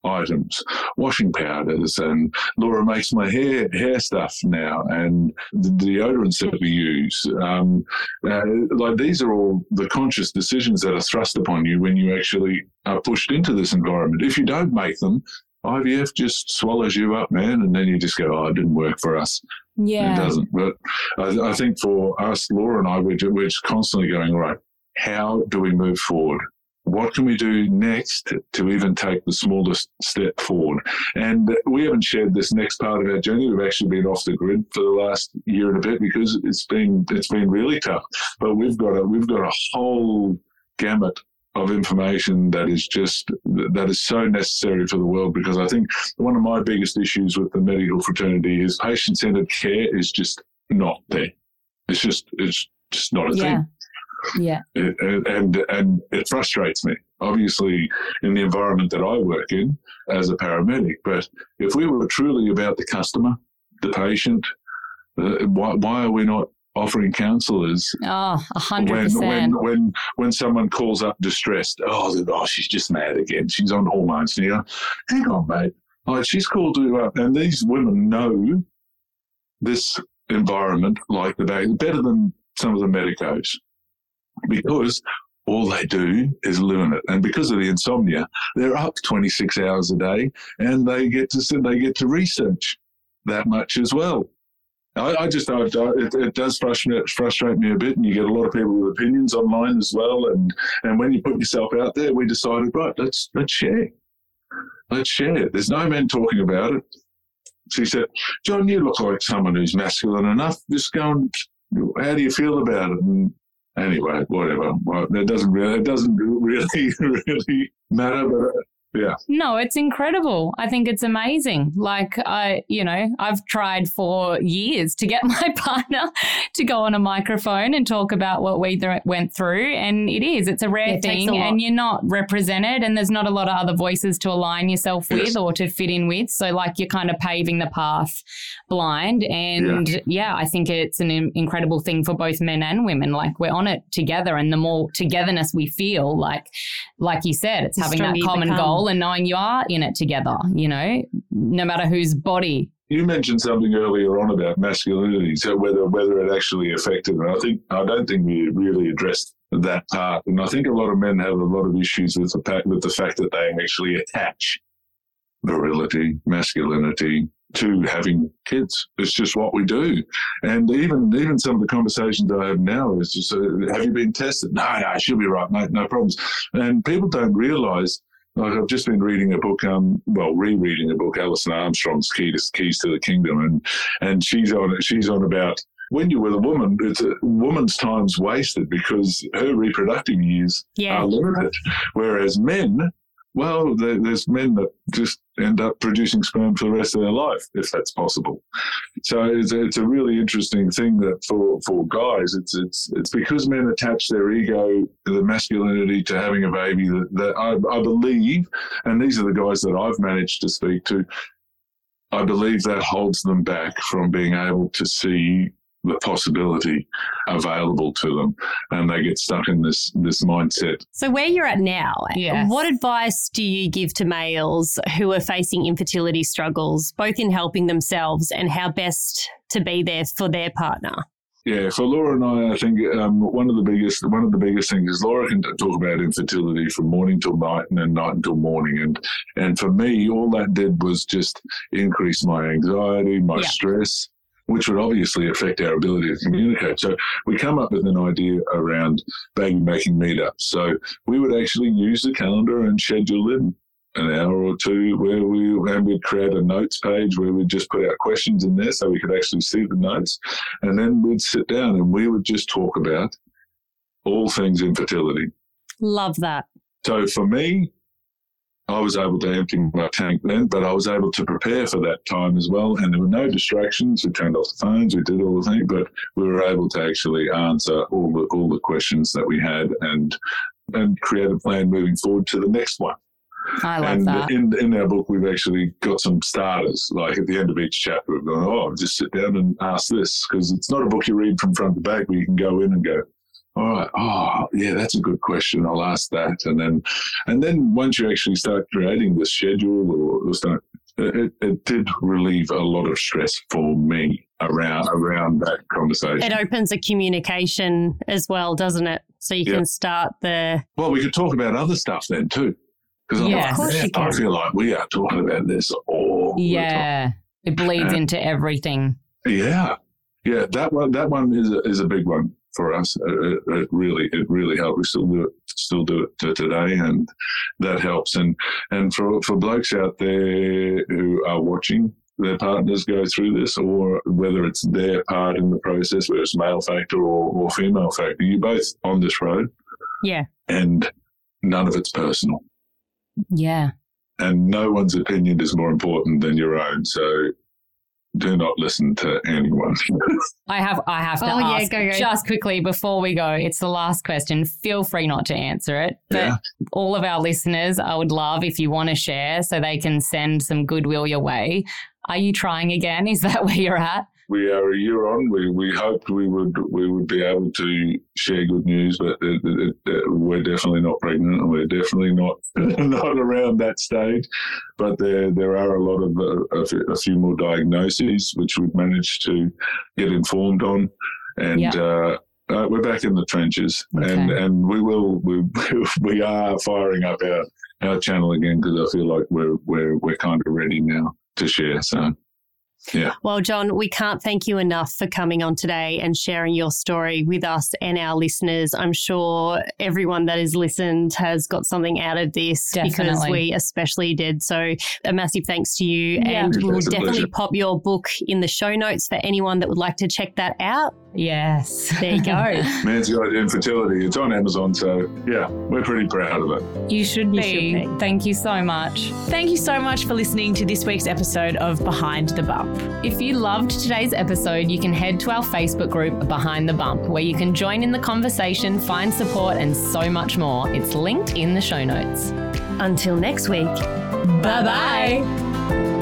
items, washing powders, and Laura makes my hair hair stuff now, and the deodorants that we use. Um, uh, like these are all the conscious decisions that are thrust upon you when you actually are pushed into this environment. If you don't make them, I V F just swallows you up, man, and then you just go, oh, it didn't work for us. Yeah. It doesn't. But I, I think for us, Laura and I, we're, we're just constantly going, all right, how do we move forward? What can we do next to even take the smallest step forward? And we haven't shared this next part of our journey. We've actually been off the grid for the last year and a bit because it's been it's been really tough. But we've got a we've got a whole gamut of information that is just that is so necessary for the world, because I think one of my biggest issues with the medical fraternity is patient-centered care is just not there. It's just it's just not a yeah. thing. Yeah, and, and and it frustrates me, obviously, in the environment that I work in as a paramedic. But if we were truly about the customer, the patient, uh, why why are we not offering counsellors? Oh, a hundred percent. When when when someone calls up distressed, oh, oh, she's just mad again. She's on hormones. You know, hang on, mate. Like, she's called you up, and these women know this environment like the bag better than some of the medicos. Because all they do is live in it, and because of the insomnia, they're up twenty-six hours a day, and they get to they get to research that much as well. I, I just I, it, it does frustrate frustrate me a bit, and you get a lot of people with opinions online as well. And, and when you put yourself out there, we decided, right, let's let's share, let's share. There's no men talking about it. She said, John, you look like someone who's masculine enough. Just go and how do you feel about it? And, Anyway, whatever. Well, that doesn't really, it doesn't really, really matter. But yeah, no, it's incredible. I think it's amazing. Like I, you know, I've tried for years to get my partner to go on a microphone and talk about what we th- went through, and it is. It's a rare it thing, a and you're not represented, and there's not a lot of other voices to align yourself yes. with or to fit in with. So, like, you're kind of paving the path blind, and yeah, yeah I think it's an im- incredible thing for both men and women. Like, we're on it together, and the more togetherness we feel, like, like you said, it's the having that common become. goal. And knowing you are in it together, you know, no matter whose body You mentioned something earlier on about masculinity, so whether whether it actually affected, and I think I don't think we really addressed that part. And I think a lot of men have a lot of issues with the with the fact that they actually attach virility, masculinity to having kids. It's just what we do. And even even some of the conversations that I have now is just, uh, have you been tested? No, no, she'll be right, mate, no problems. And people don't realise. Like I've just been reading a book, um, well, rereading a book, Alison Armstrong's Keys to, Keys to the Kingdom, and and she's on she's on about when you're with a woman, it's a woman's time's wasted because her reproductive years yeah. are limited, whereas men, well, there, there's men that just end up producing sperm for the rest of their life if that's possible. So it's a, it's a really interesting thing that for, for guys, it's it's it's because men attach their ego, the masculinity to having a baby. That, that I, I believe, and these are the guys that I've managed to speak to, I believe that holds them back from being able to see the possibility available to them, and they get stuck in this this mindset. So where you're at now, yes. what advice do you give to males who are facing infertility struggles, both in helping themselves and how best to be there for their partner? Yeah, for Laura and I, I think um, one of the biggest one of the biggest things is Laura can talk about infertility from morning till night and then night until morning. And and for me, all that did was just increase my anxiety, my yeah. stress, which would obviously affect our ability to communicate. So we come up with an idea around baby making meetups. So we would actually use the calendar and schedule in an hour or two where we, and we'd create a notes page where we'd just put our questions in there so we could actually see the notes. And then we'd sit down and we would just talk about all things infertility. Love that. So for me, I was able to empty my tank then, but I was able to prepare for that time as well. And there were no distractions. We turned off the phones. We did all the things, but we were able to actually answer all the all the questions that we had and and create a plan moving forward to the next one. I love and that. In, in our book, we've actually got some starters. Like at the end of each chapter, we've gone, oh, just sit down and ask this, because it's not a book you read from front to back where you can go in and go, all right, oh, yeah, that's a good question. I'll ask that. And then and then once you actually start creating the schedule, or, or start, it, it did relieve a lot of stress for me around around that conversation. It opens a communication as well, doesn't it? So you yep. can start the... Well, we could talk about other stuff then too. Because yeah, like, yeah, I feel like we are talking about this all yeah, the time. Yeah, it bleeds and, into everything. Yeah, yeah, that one, that one is a, is a big one. For us, it, it really, it really helped. We still do it, still do it to today, and that helps. And and for for blokes out there who are watching their partners go through this, or whether it's their part in the process, whether it's male factor or, or female factor, you're both on this road. Yeah. And none of it's personal. Yeah. And no one's opinion is more important than your own. So do not listen to anyone. I have I have to oh, ask yeah, go, go. just quickly before we go. It's the last question. Feel free not to answer it. But yeah. all of our listeners, I would love if you want to share so they can send some goodwill your way. Are you trying again? Is that where you're at? We are a year on. We we hoped we would we would be able to share good news, but it, it, it, we're definitely not pregnant, and we're definitely not not around that stage. But there there are a lot of uh, a few more diagnoses which we've managed to get informed on, and yeah. uh, uh, we're back in the trenches, okay. and and we will we we are firing up our, our channel again because I feel like we're we're we're kind of ready now to share. So. Yeah. Well, Jon, we can't thank you enough for coming on today and sharing your story with us and our listeners. I'm sure everyone that has listened has got something out of this definitely. Because we especially did. So a massive thanks to you. Yeah. And we'll definitely pleasure. Pop your book in the show notes for anyone that would like to check that out. Yes. There you go. Man's Guide to Infertility. It's on Amazon. So, yeah, we're pretty proud of it. You should be. You should be. Thank you so much. Thank you so much for listening to this week's episode of Behind the Bump. If you loved today's episode, you can head to our Facebook group, Behind the Bump, where you can join in the conversation, find support, and so much more. It's linked in the show notes. Until next week, bye-bye.